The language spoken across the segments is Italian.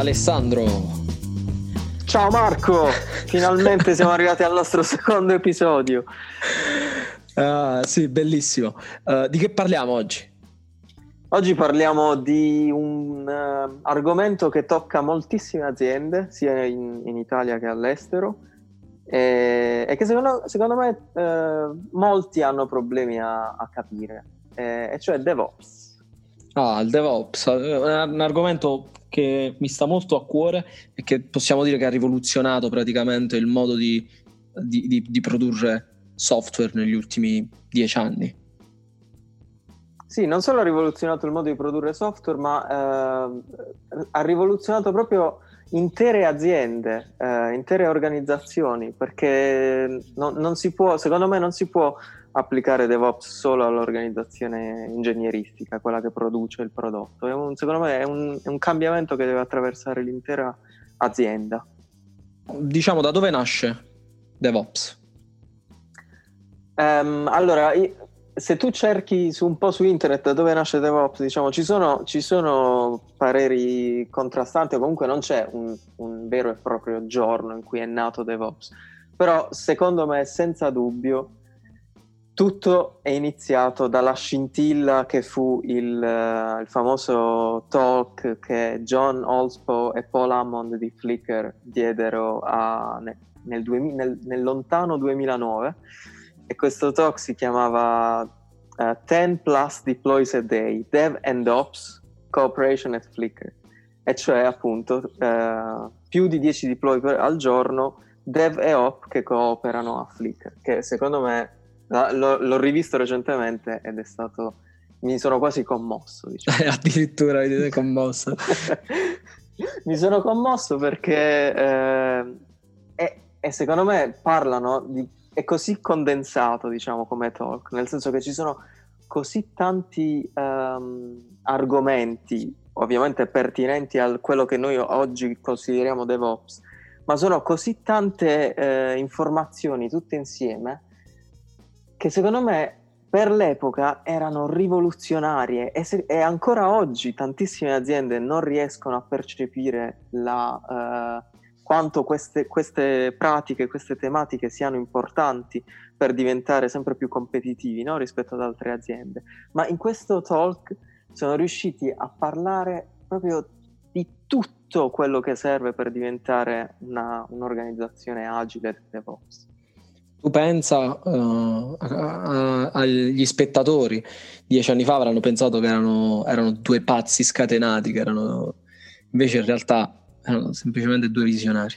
Alessandro. Ciao Marco, finalmente siamo arrivati al nostro secondo episodio. Sì, bellissimo. Di che parliamo oggi? Oggi parliamo di un argomento che tocca moltissime aziende, sia in Italia che all'estero, e che secondo me molti hanno problemi a capire, e cioè DevOps. Il DevOps è un argomento che mi sta molto a cuore e che possiamo dire che ha rivoluzionato praticamente il modo di produrre software negli ultimi 10 anni. Sì, non solo ha rivoluzionato il modo di produrre software, ma ha rivoluzionato proprio intere aziende, intere organizzazioni, perché non si può applicare DevOps solo all'organizzazione ingegneristica, quella che produce il prodotto. Secondo me è un cambiamento che deve attraversare l'intera azienda. Diciamo, da dove nasce DevOps? Allora, se tu cerchi su internet da dove nasce DevOps, diciamo, ci sono pareri contrastanti, o comunque non c'è un vero e proprio giorno in cui è nato DevOps, però secondo me senza dubbio tutto è iniziato dalla scintilla che fu il famoso talk che John Ospo e Paul Hammond di Flickr diedero nel lontano 2009, e questo talk si chiamava 10 plus deploys a day, Dev and Ops, Cooperation at Flickr, e cioè appunto più di 10 deploy al giorno, Dev e Op che cooperano a Flickr, che secondo me l'ho rivisto recentemente ed è stato, mi sono quasi commosso, diciamo. Addirittura mi sono commosso perché e secondo me parlano è così condensato, diciamo, come talk, nel senso che ci sono così tanti argomenti ovviamente pertinenti a quello che noi oggi consideriamo DevOps, ma sono così tante informazioni tutte insieme che secondo me per l'epoca erano rivoluzionarie, e ancora oggi tantissime aziende non riescono a percepire quanto queste pratiche, queste tematiche siano importanti per diventare sempre più competitivi, no? Rispetto ad altre aziende. Ma in questo talk sono riusciti a parlare proprio di tutto quello che serve per diventare un'organizzazione agile e DevOps. Tu pensa agli spettatori, 10 anni fa avranno pensato che erano due pazzi scatenati, invece in realtà erano semplicemente due visionari.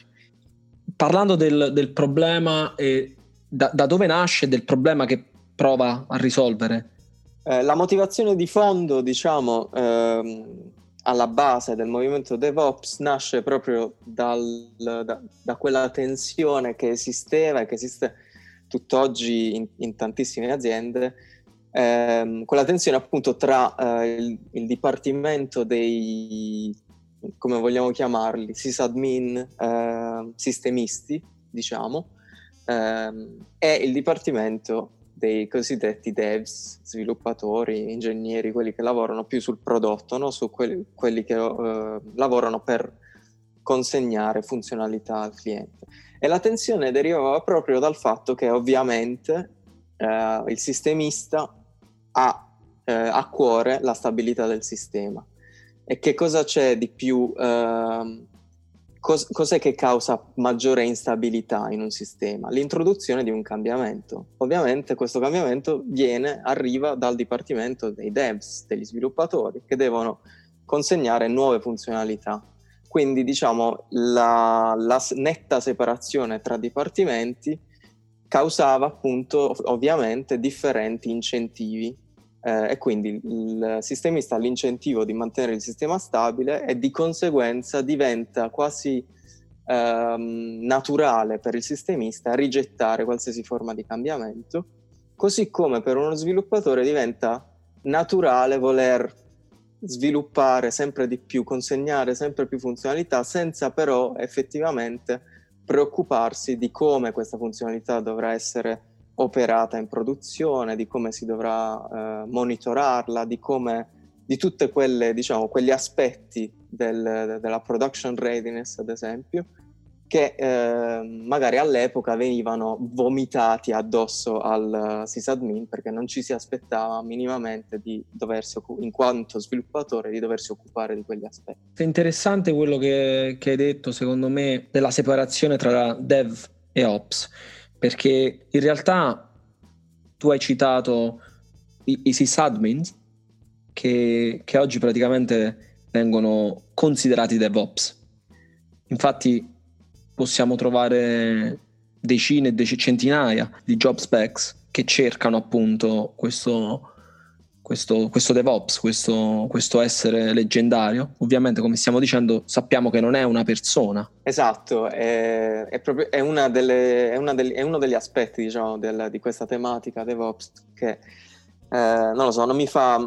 Parlando del problema, e da dove nasce, del problema che prova a risolvere? La motivazione di fondo, diciamo, alla base del movimento DevOps nasce proprio da quella tensione che esisteva e che esiste tutt'oggi in tantissime aziende, quella tensione appunto tra il dipartimento dei, come vogliamo chiamarli, sysadmin, sistemisti, diciamo, e il dipartimento dei cosiddetti devs, sviluppatori, ingegneri, quelli che lavorano più sul prodotto, no? Su quelli che lavorano per consegnare funzionalità al cliente. E la tensione derivava proprio dal fatto che ovviamente il sistemista ha a cuore la stabilità del sistema. E che cosa c'è di più, cos'è che causa maggiore instabilità in un sistema? L'introduzione di un cambiamento. Ovviamente questo cambiamento arriva dal dipartimento dei devs, degli sviluppatori, che devono consegnare nuove funzionalità. Quindi, diciamo, la netta separazione tra dipartimenti causava appunto ovviamente differenti incentivi, e quindi il sistemista ha l'incentivo di mantenere il sistema stabile, e di conseguenza diventa quasi naturale per il sistemista rigettare qualsiasi forma di cambiamento, così come per uno sviluppatore diventa naturale voler sviluppare sempre di più, consegnare sempre più funzionalità, senza però effettivamente preoccuparsi di come questa funzionalità dovrà essere operata in produzione, di come si dovrà monitorarla, di come di tutte quelle, diciamo, quegli aspetti della production readiness, ad esempio, che magari all'epoca venivano vomitati addosso al sysadmin, perché non ci si aspettava minimamente di doversi in quanto sviluppatore di doversi occupare di quegli aspetti. È interessante quello che hai detto, secondo me, della separazione tra dev e ops, perché in realtà tu hai citato i sysadmins che oggi praticamente vengono considerati DevOps. Infatti possiamo trovare centinaia di job specs che cercano appunto questo DevOps, questo essere leggendario. Ovviamente, come stiamo dicendo, sappiamo che non è una persona. Esatto, è uno degli aspetti, diciamo, di questa tematica DevOps che non lo so, non mi fa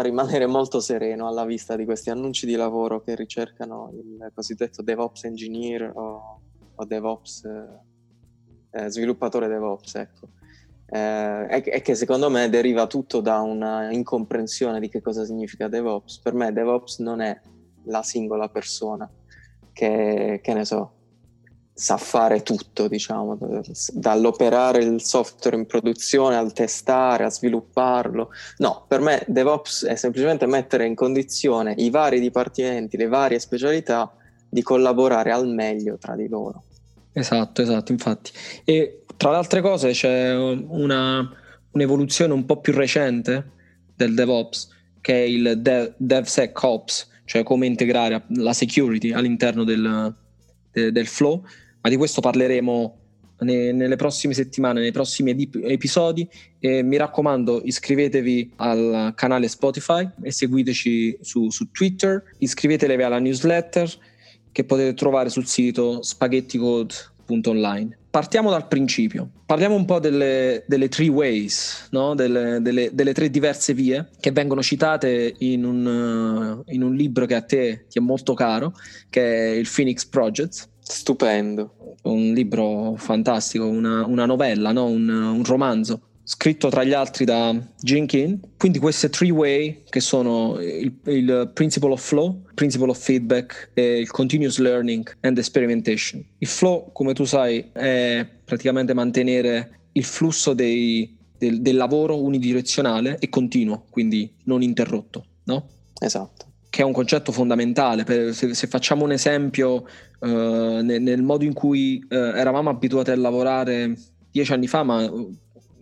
rimanere molto sereno alla vista di questi annunci di lavoro che ricercano il cosiddetto DevOps engineer o DevOps sviluppatore DevOps, ecco. E che secondo me deriva tutto da una incomprensione di che cosa significa DevOps. Per me DevOps non è la singola persona che ne so, sa fare tutto, diciamo, dall'operare il software in produzione al testare, a svilupparlo. No, per me DevOps è semplicemente mettere in condizione i vari dipartimenti, le varie specialità di collaborare al meglio tra di loro. Esatto, infatti. E tra le altre cose c'è un'evoluzione un po' più recente del DevOps, che è il DevSecOps, cioè come integrare la security all'interno del flow, ma di questo parleremo nelle prossime settimane, nei prossimi episodi. E mi raccomando, iscrivetevi al canale Spotify e seguiteci su Twitter, iscrivetevi alla newsletter che potete trovare sul sito spaghetticode.online. Partiamo dal principio, parliamo un po' delle three ways, no? delle tre diverse vie che vengono citate in un libro che a te ti è molto caro, che è il Phoenix Project. Stupendo, un libro fantastico, una novella, no? un romanzo scritto tra gli altri da Gene Kim. Quindi queste three way, che sono il principle of flow, principle of feedback e il continuous learning and experimentation. Il flow, come tu sai, è praticamente mantenere il flusso del lavoro unidirezionale e continuo, quindi non interrotto, no? Esatto. Che è un concetto fondamentale. Se facciamo un esempio, nel modo in cui eravamo abituati a lavorare 10 anni fa, ma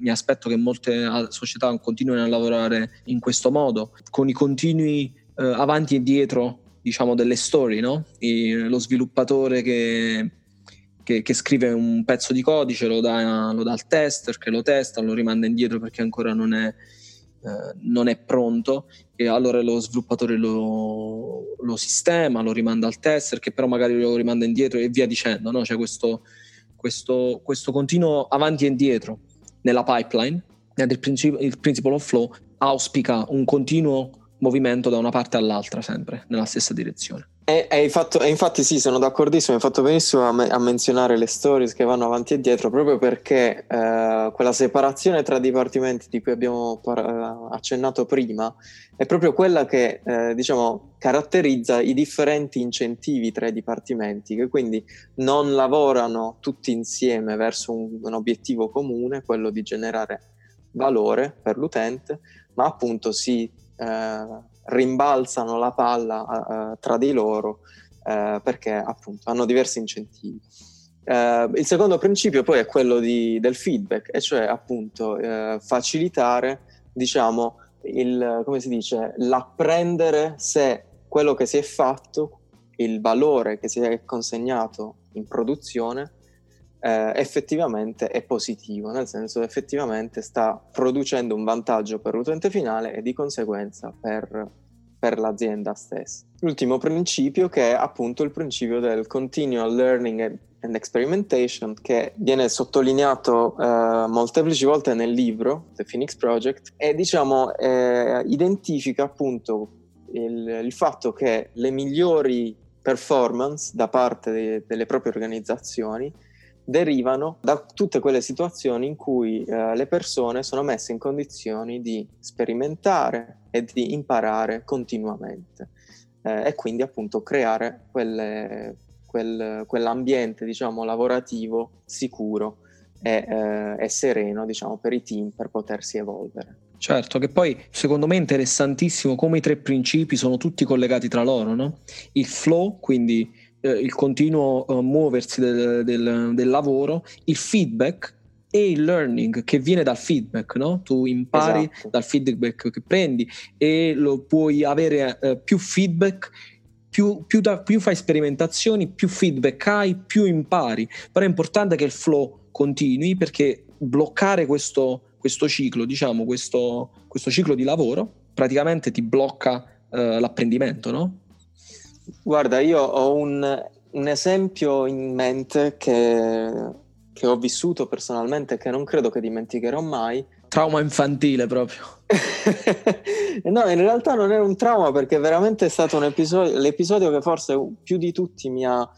mi aspetto che molte società continuino a lavorare in questo modo, con i continui avanti e dietro, diciamo, delle storie, no? Lo sviluppatore che scrive un pezzo di codice, lo dà al tester, che lo testa, lo rimanda indietro perché ancora non è pronto, e allora lo sviluppatore lo sistema, lo rimanda al tester, che però magari lo rimanda indietro, e via dicendo, no? C'è questo continuo avanti e indietro nella pipeline. Il principle of flow auspica un continuo movimento da una parte all'altra, sempre nella stessa direzione. E infatti sì, sono d'accordissimo. Hai fatto benissimo a menzionare le stories che vanno avanti e dietro, proprio perché quella separazione tra dipartimenti di cui abbiamo accennato prima è proprio quella che diciamo caratterizza i differenti incentivi tra i dipartimenti, che quindi non lavorano tutti insieme verso un obiettivo comune, quello di generare valore per l'utente, ma appunto si rimbalzano la palla tra di loro perché appunto hanno diversi incentivi. Il secondo principio poi è quello del feedback, e cioè appunto facilitare, diciamo, come si dice, l'apprendere se quello che si è fatto, il valore che si è consegnato in produzione effettivamente è positivo, nel senso effettivamente sta producendo un vantaggio per l'utente finale e di conseguenza per l'azienda stessa. L'ultimo principio, che è appunto il principio del continual learning and experimentation, che viene sottolineato molteplici volte nel libro The Phoenix Project, e diciamo identifica appunto il fatto che le migliori performance da parte delle proprie organizzazioni derivano da tutte quelle situazioni in cui le persone sono messe in condizioni di sperimentare e di imparare continuamente e quindi appunto creare quell'ambiente, diciamo, lavorativo sicuro e sereno, diciamo, per i team per potersi evolvere. Certo, che poi secondo me è interessantissimo come i tre principi sono tutti collegati tra loro, no? Il flow, quindi il continuo muoversi del lavoro, il feedback e il learning che viene dal feedback, no? Tu impari esatto. dal feedback che prendi e lo puoi avere più feedback, più fai sperimentazioni, più feedback hai, più impari. Però è importante che il flow continui, perché bloccare questo ciclo, diciamo, questo ciclo di lavoro praticamente ti blocca l'apprendimento, no? Guarda, io ho un esempio in mente che ho vissuto personalmente, che non credo che dimenticherò mai. Trauma infantile proprio. No, in realtà non era un trauma, perché veramente è stato un episodio, l'episodio che forse più di tutti mi ha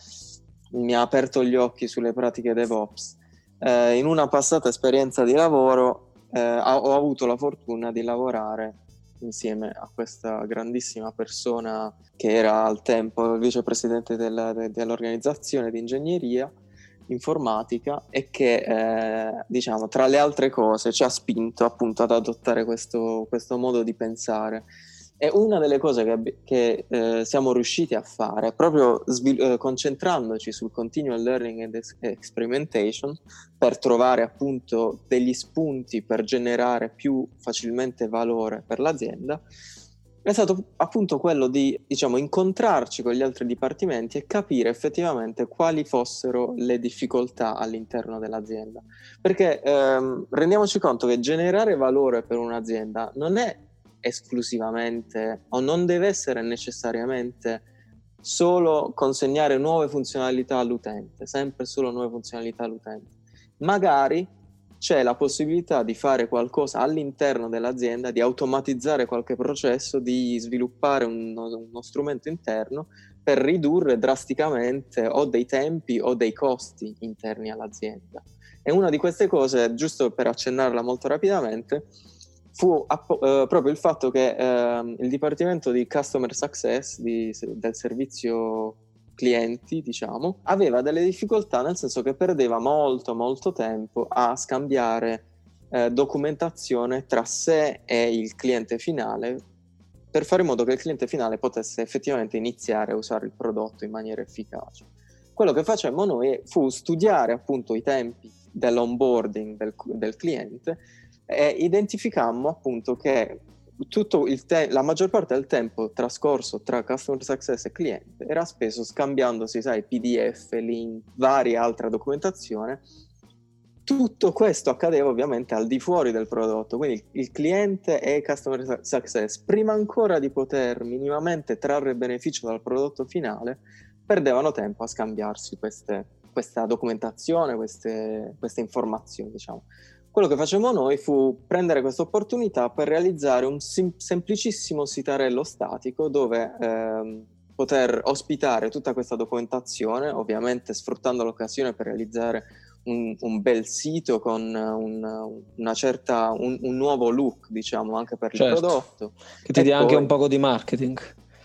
aperto gli occhi sulle pratiche DevOps. In una passata esperienza di lavoro ho avuto la fortuna di lavorare insieme a questa grandissima persona che era al tempo il vicepresidente dell'organizzazione di ingegneria informatica e che diciamo, tra le altre cose, ci ha spinto appunto ad adottare questo modo di pensare. E una delle cose che siamo riusciti a fare, proprio concentrandoci sul continual learning and experimentation, per trovare appunto degli spunti per generare più facilmente valore per l'azienda, è stato appunto quello di, diciamo, incontrarci con gli altri dipartimenti e capire effettivamente quali fossero le difficoltà all'interno dell'azienda. Perché rendiamoci conto che generare valore per un'azienda non è esclusivamente, o non deve essere necessariamente, solo consegnare nuove funzionalità all'utente, sempre solo nuove funzionalità all'utente. Magari c'è la possibilità di fare qualcosa all'interno dell'azienda, di automatizzare qualche processo, di sviluppare uno strumento interno per ridurre drasticamente o dei tempi o dei costi interni all'azienda. E una di queste cose, giusto per accennarla molto rapidamente, fu proprio il fatto che il dipartimento di Customer Success del servizio clienti, diciamo, aveva delle difficoltà, nel senso che perdeva molto molto tempo a scambiare documentazione tra sé e il cliente finale, per fare in modo che il cliente finale potesse effettivamente iniziare a usare il prodotto in maniera efficace. Quello che facemmo noi fu studiare appunto i tempi dell'onboarding del cliente e identificammo appunto che tutto la maggior parte del tempo trascorso tra Customer Success e cliente era speso scambiandosi, sai, PDF, link, varia altra documentazione. Tutto questo accadeva ovviamente al di fuori del prodotto, quindi il cliente e Customer Success, prima ancora di poter minimamente trarre beneficio dal prodotto finale, perdevano tempo a scambiarsi questa documentazione, queste informazioni, diciamo. Quello che facemmo noi fu prendere questa opportunità per realizzare un semplicissimo sitarello statico dove poter ospitare tutta questa documentazione, ovviamente sfruttando l'occasione per realizzare un bel sito con un nuovo look, diciamo, anche per certo. il prodotto. Che ti dia anche un poco di marketing.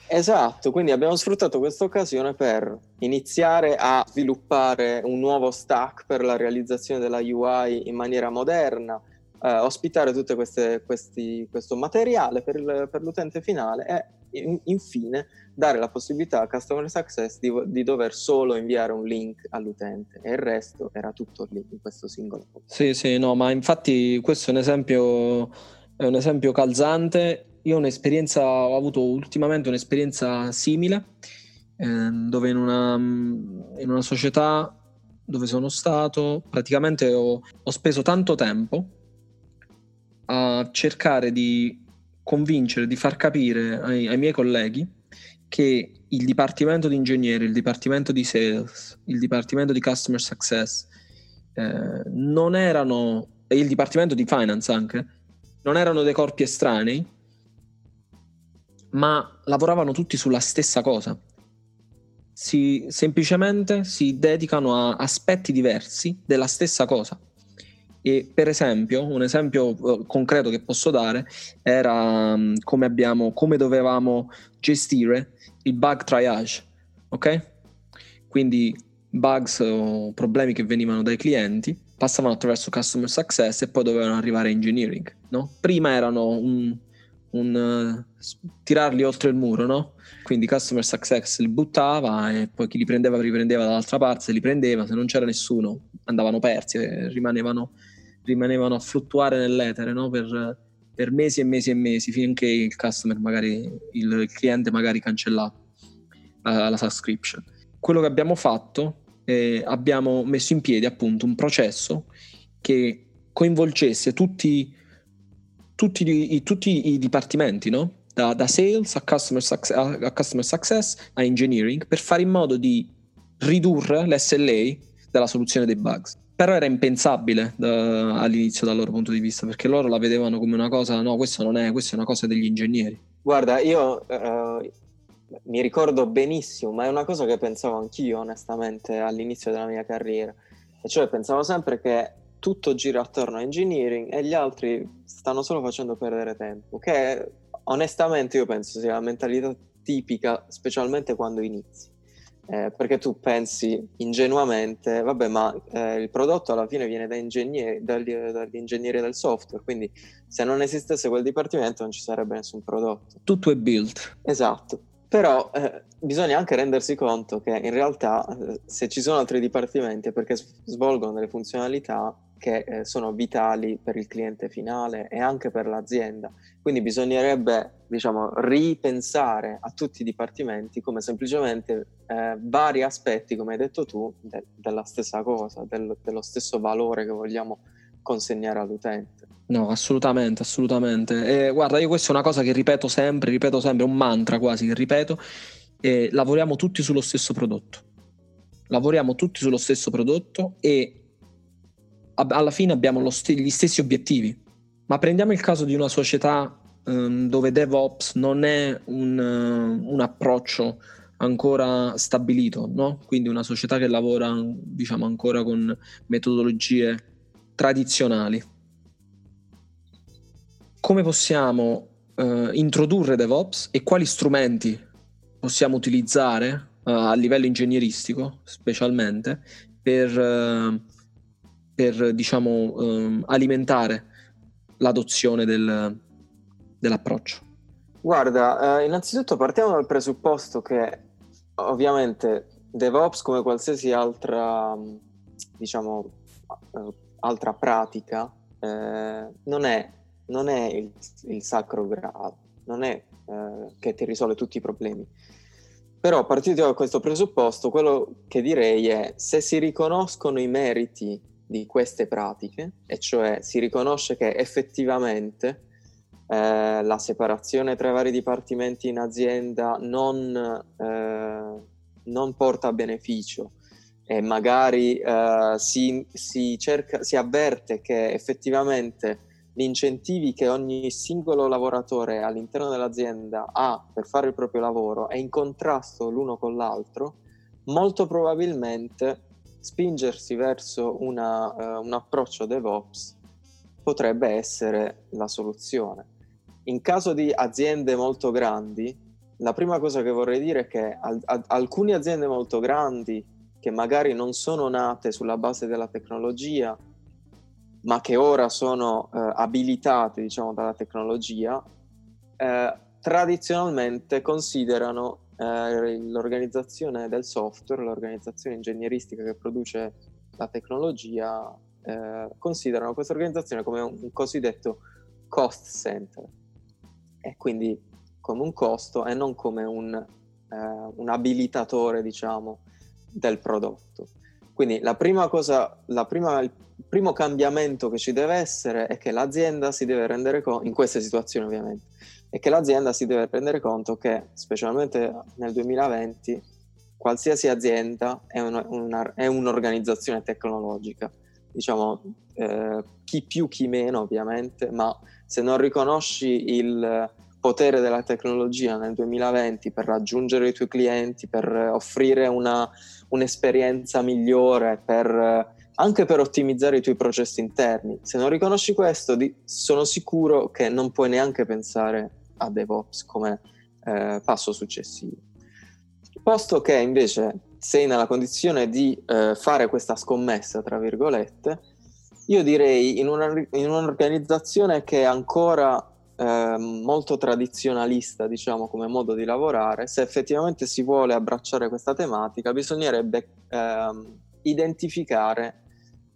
Esatto, quindi abbiamo sfruttato questa occasione per iniziare a sviluppare un nuovo stack per la realizzazione della UI in maniera moderna, ospitare tutto questo materiale per l'utente finale e infine dare la possibilità a Customer Success di dover solo inviare un link all'utente, e il resto era tutto lì in questo singolo punto. Sì, no, ma infatti questo è un esempio calzante. Io ho avuto ultimamente un'esperienza simile, dove in una società dove sono stato, praticamente ho speso tanto tempo a cercare di convincere, di far capire ai miei colleghi che il dipartimento di ingegneri, il dipartimento di sales, il dipartimento di customer success, e il dipartimento di finance anche, non erano dei corpi estranei, ma lavoravano tutti sulla stessa cosa. semplicemente si dedicano a aspetti diversi della stessa cosa. E per esempio, un esempio concreto che posso dare era come dovevamo gestire il bug triage, ok? Quindi bugs o problemi che venivano dai clienti passavano attraverso customer success e poi dovevano arrivare a engineering, no? Prima erano tirarli oltre il muro, no? Quindi customer success li buttava e poi chi li prendeva dall'altra parte, se li prendeva, se non c'era nessuno andavano persi, rimanevano a fluttuare nell'etere, no? Per mesi e mesi e mesi, finché il customer magari, il cliente magari cancellava la subscription. Quello che abbiamo fatto, abbiamo messo in piedi appunto un processo che coinvolgesse tutti i dipartimenti, no? Da sales a customer success a engineering, per fare in modo di ridurre l'SLA della soluzione dei bugs. Però era impensabile all'inizio dal loro punto di vista, perché loro la vedevano come una cosa, no, questo non è, questa è una cosa degli ingegneri. Guarda, io mi ricordo benissimo, ma è una cosa che pensavo anch'io onestamente all'inizio della mia carriera, e cioè pensavo sempre che tutto gira attorno a engineering e gli altri stanno solo facendo perdere tempo, che onestamente io penso sia la mentalità tipica, specialmente quando inizi, perché tu pensi ingenuamente, vabbè, ma il prodotto alla fine viene dagli ingegneri del software, quindi se non esistesse quel dipartimento non ci sarebbe nessun prodotto, tutto è built. Esatto. Però bisogna anche rendersi conto che in realtà se ci sono altri dipartimenti è perché svolgono delle funzionalità che sono vitali per il cliente finale e anche per l'azienda. Quindi bisognerebbe, diciamo, ripensare a tutti i dipartimenti come semplicemente vari aspetti, come hai detto tu, della stessa cosa, dello stesso valore che vogliamo consegnare all'utente. No, assolutamente. Guarda, io questa è una cosa che ripeto sempre, un mantra quasi che ripeto. Lavoriamo tutti sullo stesso prodotto. E alla fine abbiamo gli stessi obiettivi. Ma prendiamo il caso di una società dove DevOps non è un approccio ancora stabilito, no? Quindi una società che lavora, diciamo, ancora con metodologie tradizionali. Come possiamo introdurre DevOps e quali strumenti possiamo utilizzare a livello ingegneristico, specialmente per diciamo alimentare l'adozione dell'approccio? Guarda, innanzitutto partiamo dal presupposto che ovviamente DevOps, come qualsiasi altra, diciamo, altra pratica, non è il sacro graal, non è che ti risolve tutti i problemi. Però, partito da questo presupposto, quello che direi è: se si riconoscono i meriti di queste pratiche, e cioè si riconosce che effettivamente la separazione tra i vari dipartimenti in azienda non porta a beneficio, e magari si avverte che effettivamente gli incentivi che ogni singolo lavoratore all'interno dell'azienda ha per fare il proprio lavoro è in contrasto l'uno con l'altro, molto probabilmente spingersi verso un approccio DevOps potrebbe essere la soluzione. In caso di aziende molto grandi, la prima cosa che vorrei dire è che alcune aziende molto grandi, che magari non sono nate sulla base della tecnologia, ma che ora sono abilitate, diciamo, dalla tecnologia, tradizionalmente considerano l'organizzazione del software, l'organizzazione ingegneristica che produce la tecnologia, considerano questa organizzazione come un cosiddetto cost center, e quindi come un costo e non come un abilitatore, diciamo, del prodotto. Quindi il primo cambiamento che ci deve essere è che l'azienda si deve rendere conto, in queste situazioni ovviamente, è che l'azienda si deve rendere conto che, specialmente nel 2020, qualsiasi azienda è un'organizzazione tecnologica, diciamo, chi più chi meno ovviamente, ma se non riconosci potere della tecnologia nel 2020 per raggiungere i tuoi clienti, per offrire un'esperienza migliore, anche per ottimizzare i tuoi processi interni. Se non riconosci questo, sono sicuro che non puoi neanche pensare a DevOps come passo successivo. Posto che invece sei nella condizione di fare questa scommessa, tra virgolette, io direi in un'organizzazione che è ancora molto tradizionalista, diciamo, come modo di lavorare, se effettivamente si vuole abbracciare questa tematica, bisognerebbe identificare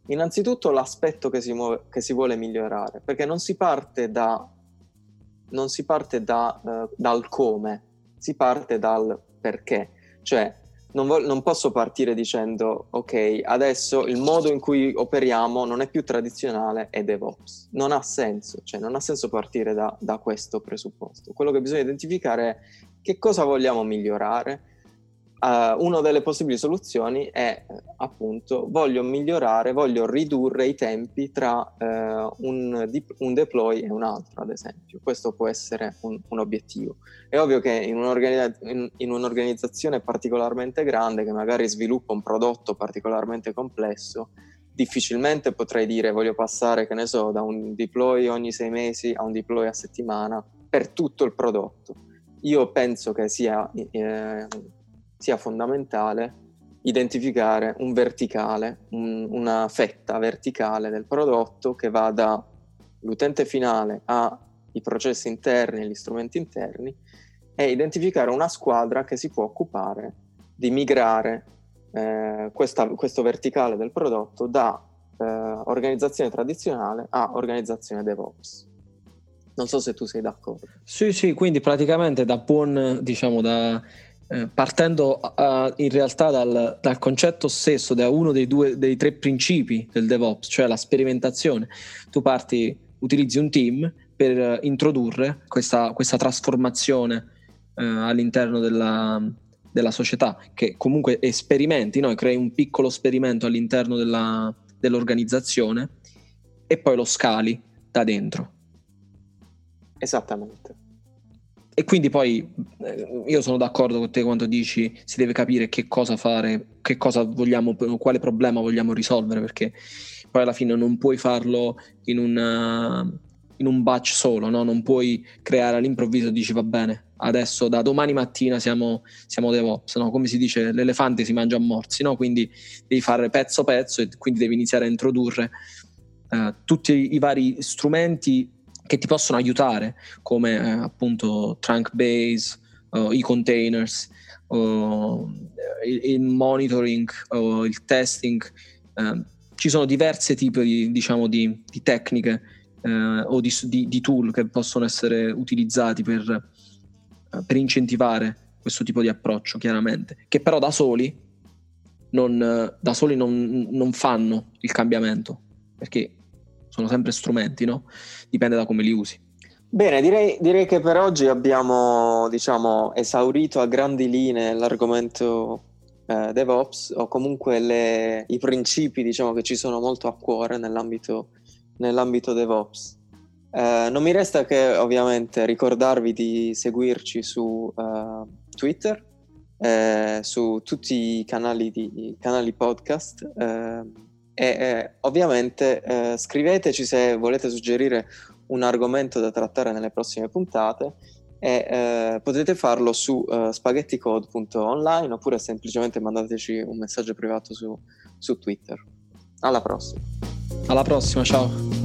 innanzitutto l'aspetto che si vuole migliorare, perché non si parte dal come, si parte dal perché. Cioè non posso partire dicendo ok, adesso il modo in cui operiamo non è più tradizionale è DevOps. Non ha senso, partire da questo presupposto. Quello che bisogna identificare è che cosa vogliamo migliorare. Una delle possibili soluzioni è appunto voglio ridurre i tempi tra un deploy e un altro, ad esempio. Questo può essere un obiettivo. È ovvio che in un'organizzazione particolarmente grande, che magari sviluppa un prodotto particolarmente complesso, difficilmente potrei dire voglio passare, che ne so, da un deploy ogni 6 mesi a un deploy a settimana per tutto il prodotto. Io penso che sia fondamentale identificare un verticale, una fetta verticale del prodotto che va dall'utente finale ai processi interni e gli strumenti interni, e identificare una squadra che si può occupare di migrare questo verticale del prodotto da organizzazione tradizionale a organizzazione DevOps. Non so se tu sei d'accordo. Sì, quindi praticamente partendo in realtà dal concetto stesso, da uno dei tre principi del DevOps, cioè la sperimentazione, tu utilizzi un team per introdurre questa trasformazione all'interno della società, che comunque sperimenti, no? Crei un piccolo sperimento all'interno dell'organizzazione e poi lo scali da dentro. Esattamente. E quindi poi io sono d'accordo con te quando dici si deve capire che cosa fare, che cosa vogliamo, quale problema vogliamo risolvere, perché poi alla fine non puoi farlo in un batch solo, no? Non puoi creare all'improvviso e dici va bene, adesso da domani mattina siamo DevOps, no? Come si dice, l'elefante si mangia a morsi, no? Quindi devi fare pezzo pezzo, e quindi devi iniziare a introdurre tutti i vari strumenti che ti possono aiutare, come appunto trunk base, i containers, il monitoring, il testing. Ci sono diversi tipi di tecniche o di tool che possono essere utilizzati per incentivare questo tipo di approccio, chiaramente, che però da soli non fanno il cambiamento, perché sono sempre strumenti, no? Dipende da come li usi. Bene, direi che per oggi abbiamo, esaurito a grandi linee l'argomento DevOps, o comunque i principi, che ci sono molto a cuore nell'ambito DevOps. Non mi resta che ovviamente ricordarvi di seguirci su Twitter, su tutti i canali podcast, e ovviamente scriveteci se volete suggerire un argomento da trattare nelle prossime puntate, e potete farlo su spaghetticode.online, oppure semplicemente mandateci un messaggio privato su Twitter. Alla prossima, ciao!